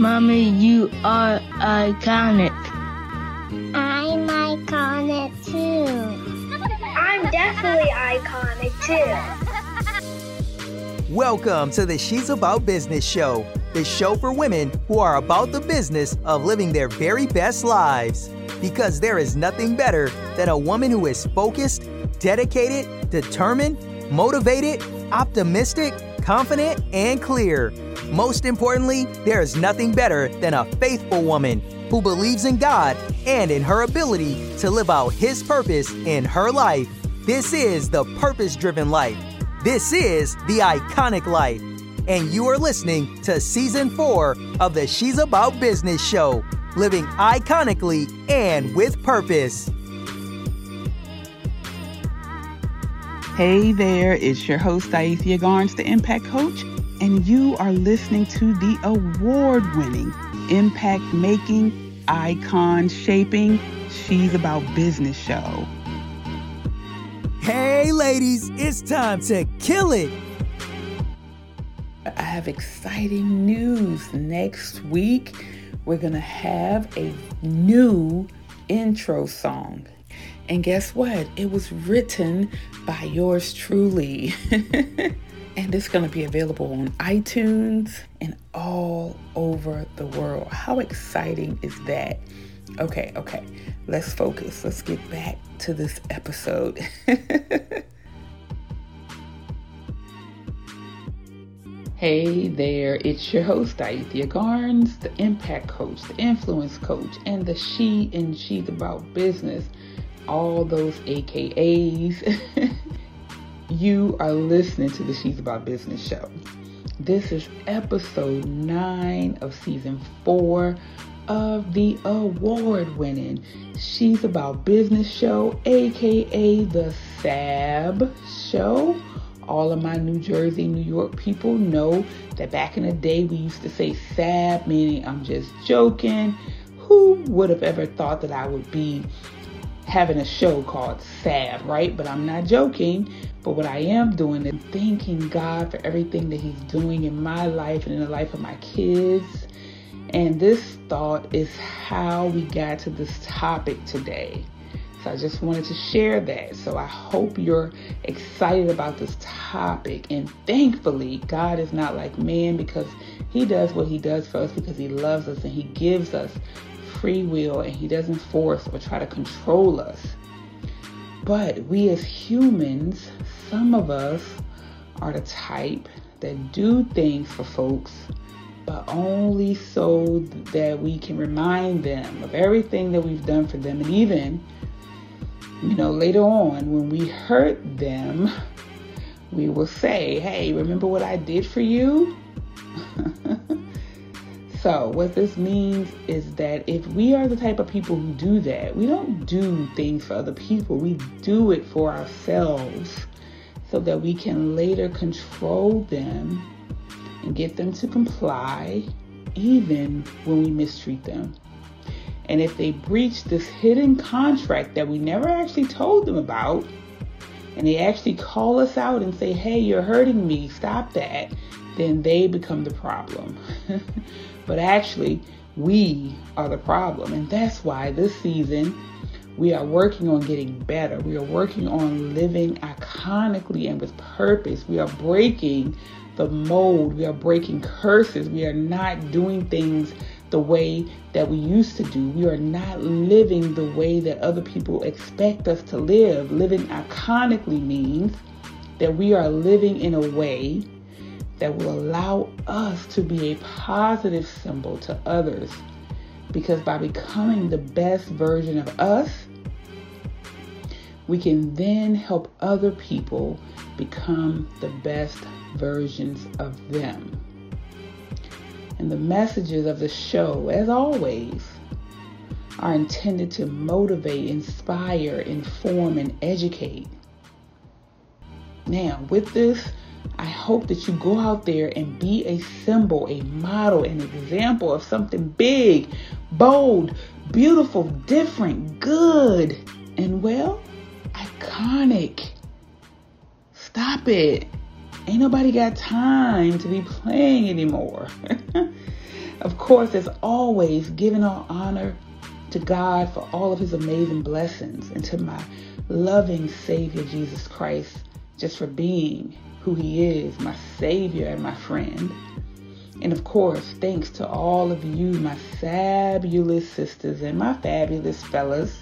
Mommy, you are iconic. I'm iconic too. I'm definitely iconic too. Welcome to the She's About Business Show, the show for women who are about the business of living their very best lives. Because there is nothing better than a woman who is focused, dedicated, determined, motivated, optimistic, confident, and clear. Most importantly, there is nothing better than a faithful woman who believes in God and in her ability to live out His purpose in her life. This is the purpose-driven life. This is the iconic life. And you are listening to Season 4 of the She's About Business Show, living iconically and with purpose. Hey there, it's your host, Aethea Garnes, the Impact Coach, and you are listening to the award-winning, impact-making, icon-shaping She's About Business Show. Hey ladies, it's time to kill it! I have exciting news. Next week, we're going to have a new intro song. And guess what? It was written by yours truly. And it's going to be available on iTunes and all over the world. How exciting is that? Okay. Let's focus. Let's get back to this episode. Hey there, it's your host, Diathe Garnes, the Impact Coach, the Influence Coach, and the She and She's About Business, all those AKAs. You are listening to the She's About Business Show. This is episode 9 of season 4 of the award-winning She's About Business Show, aka the SAB Show. All of my New Jersey, New York people know that back in the day we used to say SAB, meaning I'm just joking. Who would have ever thought that I would be having a show called SAB, right? But I'm not joking. But what I am doing is thanking God for everything that He's doing in my life and in the life of my kids. And this thought is how we got to this topic today. So I just wanted to share that. So I hope you're excited about this topic. And thankfully, God is not like man, because He does what He does for us because He loves us and He gives us free will and He doesn't force or try to control us. But we as humans, some of us are the type that do things for folks, but only so that we can remind them of everything that we've done for them, and even, you know, later on, when we hurt them, we will say, hey, remember what I did for you? So what this means is that if we are the type of people who do that, we don't do things for other people. We do it for ourselves so that we can later control them and get them to comply, even when we mistreat them. And if they breach this hidden contract that we never actually told them about, and they actually call us out and say, hey, you're hurting me, stop that, then they become the problem. But actually, we are the problem. And that's why this season, we are working on getting better. We are working on living iconically and with purpose. We are breaking the mold. We are breaking curses. We are not doing things the way that we used to do. We are not living the way that other people expect us to live. Living iconically means that we are living in a way that will allow us to be a positive symbol to others. Because by becoming the best version of us, we can then help other people become the best versions of them. And the messages of the show, as always, are intended to motivate, inspire, inform, and educate. Now, with this, I hope that you go out there and be a symbol, a model, an example of something big, bold, beautiful, different, good, and, well, iconic. Stop it. Ain't nobody got time to be playing anymore. Of course, as always, giving all honor to God for all of his amazing blessings and to my loving Savior, Jesus Christ, just for being who he is, my Savior and my friend. And of course, thanks to all of you, my fabulous sisters and my fabulous fellas,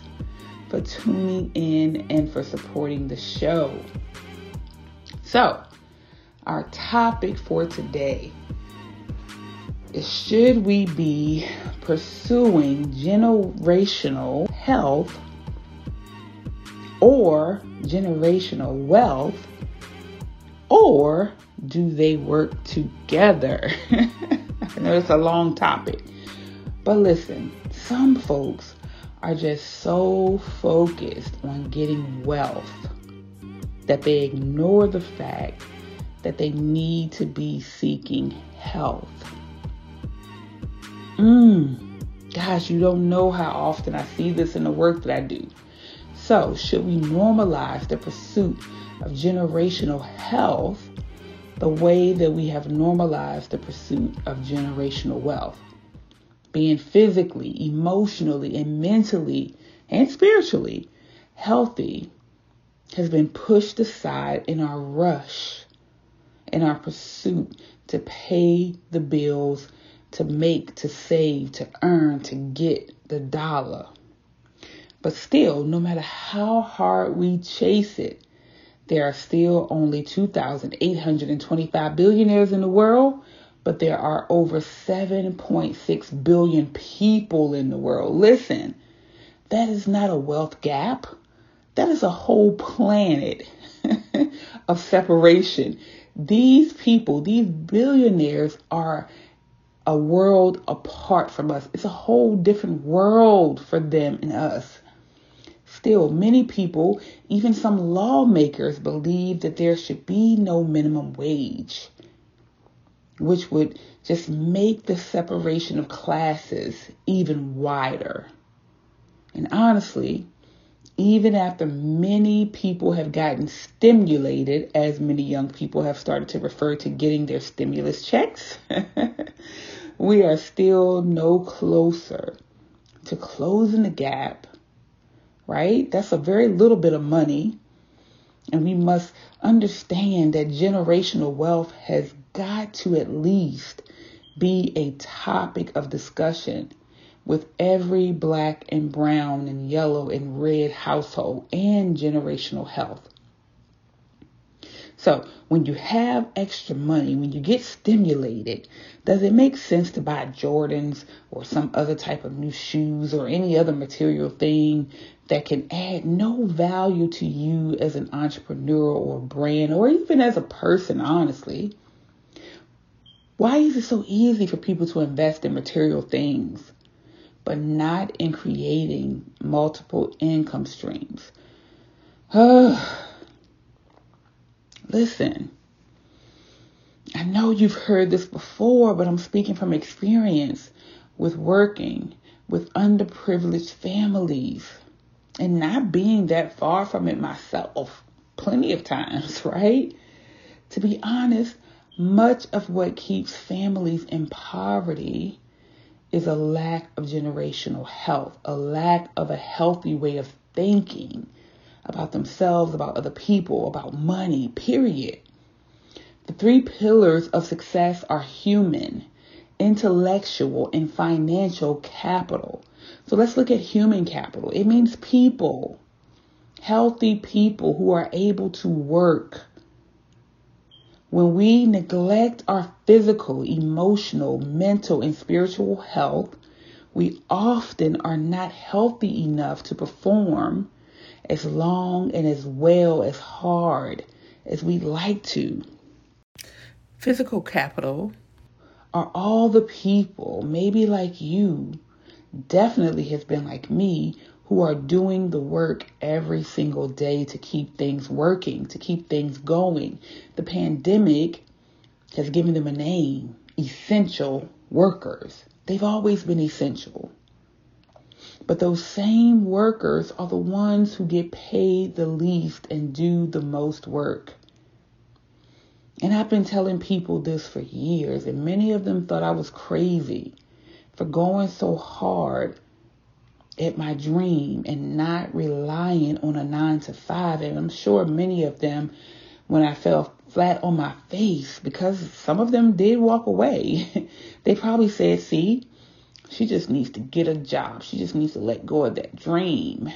for tuning in and for supporting the show. So, our topic for today is, should we be pursuing generational health or generational wealth, or do they work together? I know it's a long topic, but listen, some folks are just so focused on getting wealth that they ignore the fact that they need to be seeking health. Gosh, you don't know how often I see this in the work that I do. So, should we normalize the pursuit of generational health the way that we have normalized the pursuit of generational wealth? Being physically, emotionally, and mentally, and spiritually healthy has been pushed aside in our rush, in our pursuit to pay the bills, to make, to save, to earn, to get the dollar. But still, no matter how hard we chase it, there are still only 2,825 billionaires in the world, but there are over 7.6 billion people in the world. Listen, that is not a wealth gap. That is a whole planet of separation. These people, these billionaires, are a world apart from us. It's a whole different world for them and us. Still, many people, even some lawmakers, believe that there should be no minimum wage, which would just make the separation of classes even wider. And honestly, even after many people have gotten stimulated, as many young people have started to refer to getting their stimulus checks, we are still no closer to closing the gap, right? That's a very little bit of money. And we must understand that generational wealth has got to at least be a topic of discussion with every black and brown and yellow and red household, and generational health. So when you have extra money, when you get stimulated, does it make sense to buy Jordans or some other type of new shoes or any other material thing that can add no value to you as an entrepreneur or brand or even as a person, honestly? Why is it so easy for people to invest in material things, but not in creating multiple income streams? Listen, I know you've heard this before, but I'm speaking from experience with working with underprivileged families and not being that far from it myself plenty of times, right? To be honest, much of what keeps families in poverty is a lack of generational health, a lack of a healthy way of thinking about themselves, about other people, about money, period. The three pillars of success are human, intellectual, and financial capital. So let's look at human capital. It means people, healthy people who are able to work. When we neglect our physical, emotional, mental, and spiritual health, we often are not healthy enough to perform as long and as well, as hard as we'd like to. Physical capital are all the people, maybe like you, definitely has been like me, who are doing the work every single day to keep things working, to keep things going. The pandemic has given them a name, essential workers. They've always been essential. But those same workers are the ones who get paid the least and do the most work. And I've been telling people this for years, and many of them thought I was crazy for going so hard at my dream and not relying on a 9-to-5. And I'm sure many of them, when I fell flat on my face, because some of them did walk away, they probably said, see, she just needs to get a job. She just needs to let go of that dream,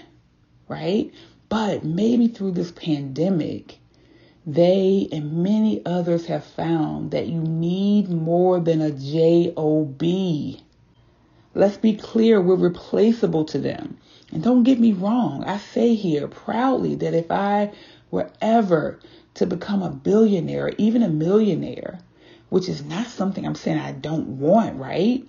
right? But maybe through this pandemic, they and many others have found that you need more than a job. Let's be clear, we're replaceable to them. And don't get me wrong, I say here proudly that if I were ever to become a billionaire, even a millionaire, which is not something I'm saying I don't want, right?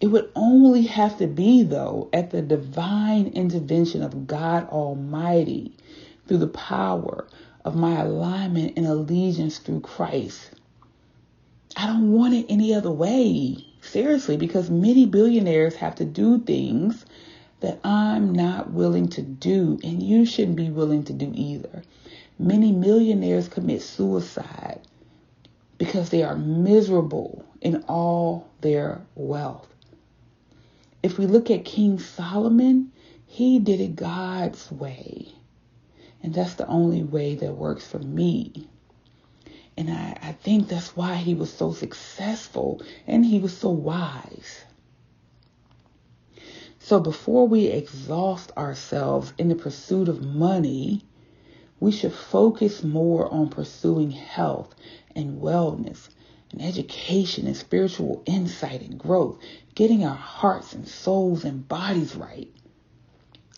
It would only have to be, though, at the divine intervention of God Almighty through the power of my alignment and allegiance through Christ. I don't want it any other way. Seriously, because many billionaires have to do things that I'm not willing to do, and you shouldn't be willing to do either. Many millionaires commit suicide because they are miserable in all their wealth. If we look at King Solomon, he did it God's way. And that's the only way that works for me. And I think that's why he was so successful and he was so wise. So before we exhaust ourselves in the pursuit of money, we should focus more on pursuing health and wellness and education and spiritual insight and growth, getting our hearts and souls and bodies right.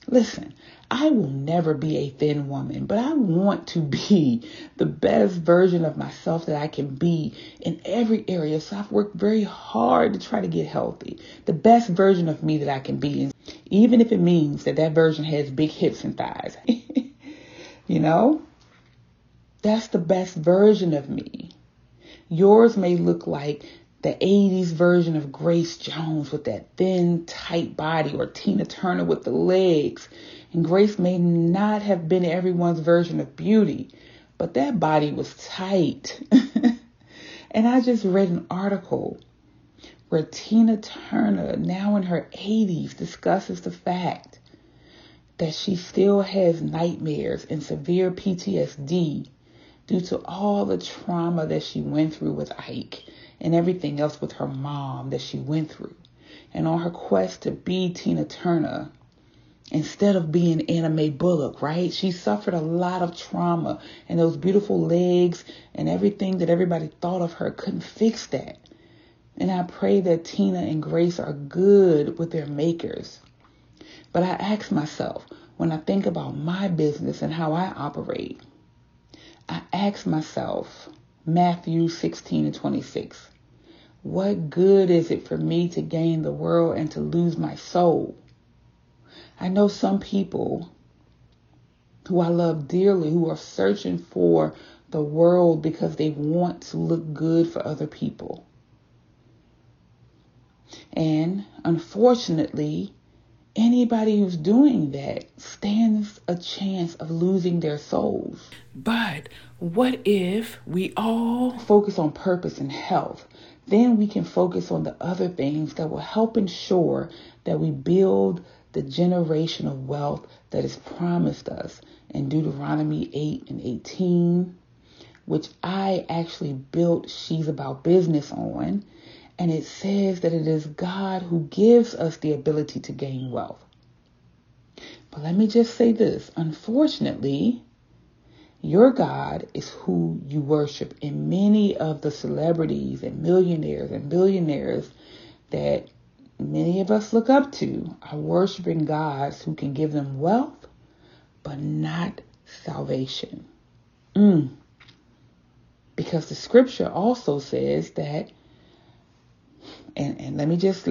Listen, I will never be a thin woman, but I want to be the best version of myself that I can be in every area. So I've worked very hard to try to get healthy, the best version of me that I can be, even if it means that version has big hips and thighs. You know, that's the best version of me. Yours may look like the 80s version of Grace Jones with that thin, tight body, or Tina Turner with the legs. And Grace may not have been everyone's version of beauty, but that body was tight. And I just read an article where Tina Turner, now in her 80s, discusses the fact that she still has nightmares and severe PTSD due to all the trauma that she went through with Ike and everything else with her mom that she went through. And on her quest to be Tina Turner, instead of being Anna Mae Bullock, right? She suffered a lot of trauma, and those beautiful legs and everything that everybody thought of her couldn't fix that. And I pray that Tina and Grace are good with their makers. But I ask myself, when I think about my business and how I operate, I ask myself, Matthew 16 and 26, what good is it for me to gain the world and to lose my soul? I know some people who I love dearly who are searching for the world because they want to look good for other people. And unfortunately, anybody who's doing that stands a chance of losing their souls. But what if we all focus on purpose and health? Then we can focus on the other things that will help ensure that we build the generational wealth that is promised us in Deuteronomy 8 and 18, which I actually built She's About Business on. And it says that it is God who gives us the ability to gain wealth. But let me just say this. Unfortunately, your God is who you worship. And many of the celebrities and millionaires and billionaires that many of us look up to are worshiping gods who can give them wealth, but not salvation. Because the scripture also says that, and let me just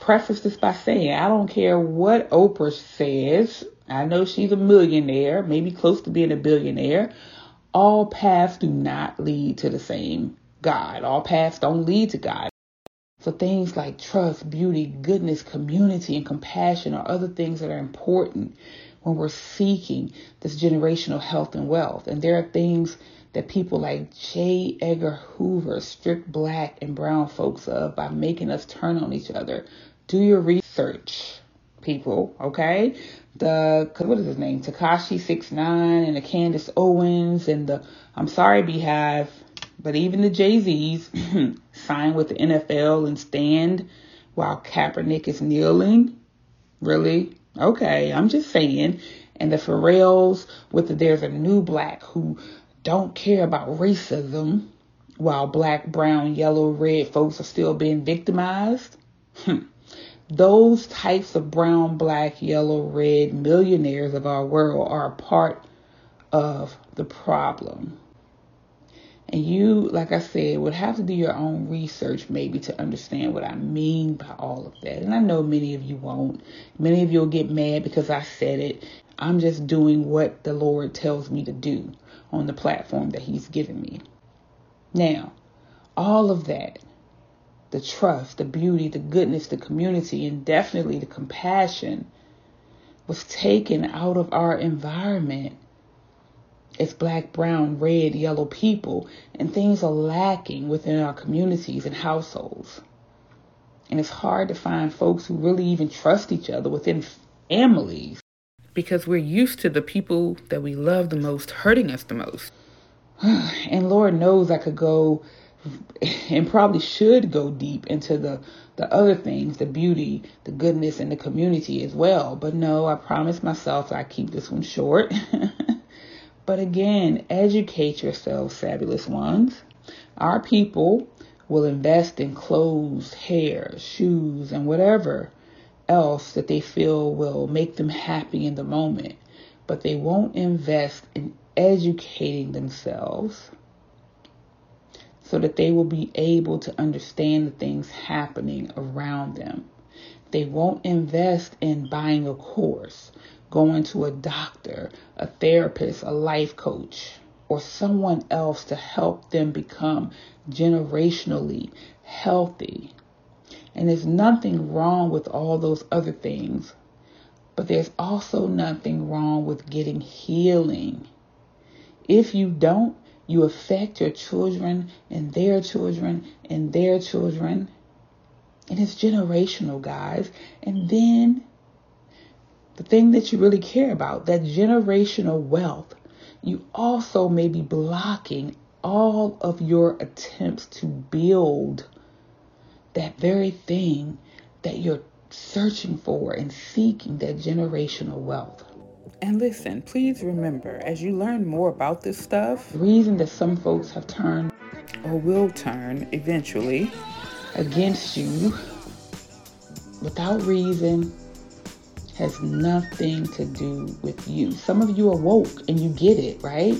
preface this by saying, I don't care what Oprah says. I know she's a millionaire, maybe close to being a billionaire. All paths do not lead to the same God. All paths don't lead to God. So things like trust, beauty, goodness, community, and compassion are other things that are important when we're seeking this generational health and wealth. And there are things that people like J. Edgar Hoover stripped black and brown folks of by making us turn on each other. Do your research, people, okay? Tekashi69 and the Candace Owens and the I'm Sorry Beehive, but even the Jay-Z's sign with the NFL and stand while Kaepernick is kneeling. Really? Okay, I'm just saying. And the Pharrells with the There's a New Black who don't care about racism while black, brown, yellow, red folks are still being victimized. Those types of brown, black, yellow, red millionaires of our world are a part of the problem. And you, like I said, would have to do your own research maybe to understand what I mean by all of that. And I know many of you won't. Many of you will get mad because I said it. I'm just doing what the Lord tells me to do on the platform that he's given me. Now, all of that, the trust, the beauty, the goodness, the community, and definitely the compassion was taken out of our environment. It's black, brown, red, yellow people, and things are lacking within our communities and households. And it's hard to find folks who really even trust each other within families because we're used to the people that we love the most hurting us the most. And Lord knows I could go and probably should go deep into the other things, the beauty, the goodness, and the community as well. But no, I promise myself I keep this one short. But again, educate yourselves, fabulous ones. Our people will invest in clothes, hair, shoes, and whatever else that they feel will make them happy in the moment. But they won't invest in educating themselves so that they will be able to understand the things happening around them. They won't invest in buying a course, going to a doctor, a therapist, a life coach, or someone else to help them become generationally healthy. And there's nothing wrong with all those other things, but there's also nothing wrong with getting healing. If you don't, you affect your children and their children and their children. And it's generational, guys. And then the thing that you really care about, that generational wealth, you also may be blocking all of your attempts to build that very thing that you're searching for and seeking, that generational wealth. And listen, please remember, as you learn more about this stuff, the reason that some folks have turned or will turn eventually against you without reason has nothing to do with you. Some of you are woke and you get it, right?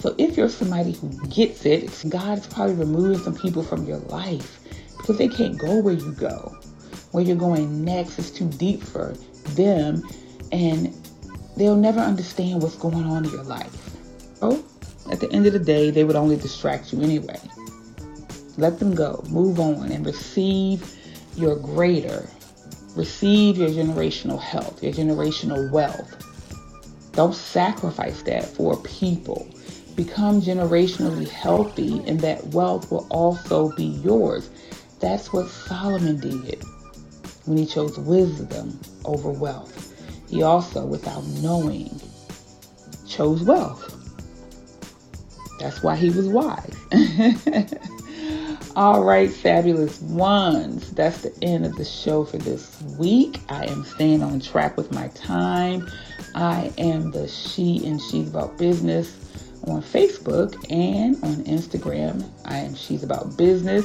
So if you're somebody who gets it, God is probably removing some people from your life because they can't go where you go. Where you're going next is too deep for them and they'll never understand what's going on in your life. So at the end of the day, they would only distract you anyway. Let them go, move on, and receive your greater. Receive your generational health, your generational wealth. Don't sacrifice that for people. Become generationally healthy and that wealth will also be yours. That's what Solomon did when he chose wisdom over wealth. He also, without knowing, chose wealth. That's why he was wise. All right, fabulous ones. That's the end of the show for this week. I am staying on track with my time. I am the She and She's About Business on Facebook and on Instagram. I am She's About Business.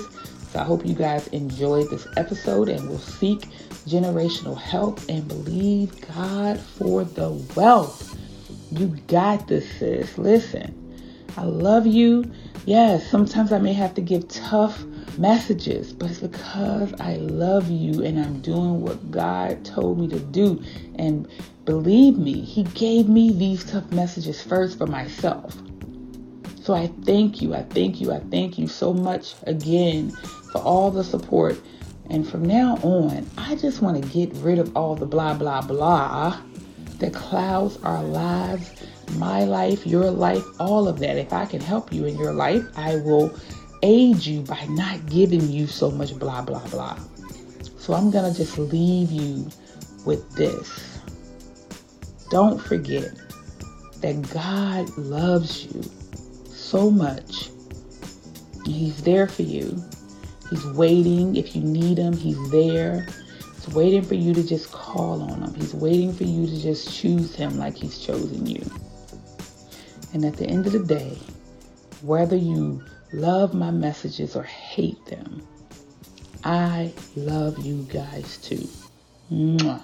So I hope you guys enjoyed this episode and will seek generational health and believe God for the wealth. You got this, sis. Listen. I love you. Yes, sometimes I may have to give tough messages, but it's because I love you and I'm doing what God told me to do. And believe me, he gave me these tough messages first for myself. So I thank you. I thank you. I thank you so much again for all the support. And from now on, I just want to get rid of all the blah, blah, blah that clouds our lives my life, your life, all of that. If I can help you in your life, I will aid you by not giving you so much blah, blah, blah. So I'm going to just leave you with this. Don't forget that God loves you so much. He's there for you. He's waiting. If you need him, he's there. He's waiting for you to just call on him. He's waiting for you to just choose him like he's chosen you. And at the end of the day, whether you love my messages or hate them, I love you guys too. Mwah.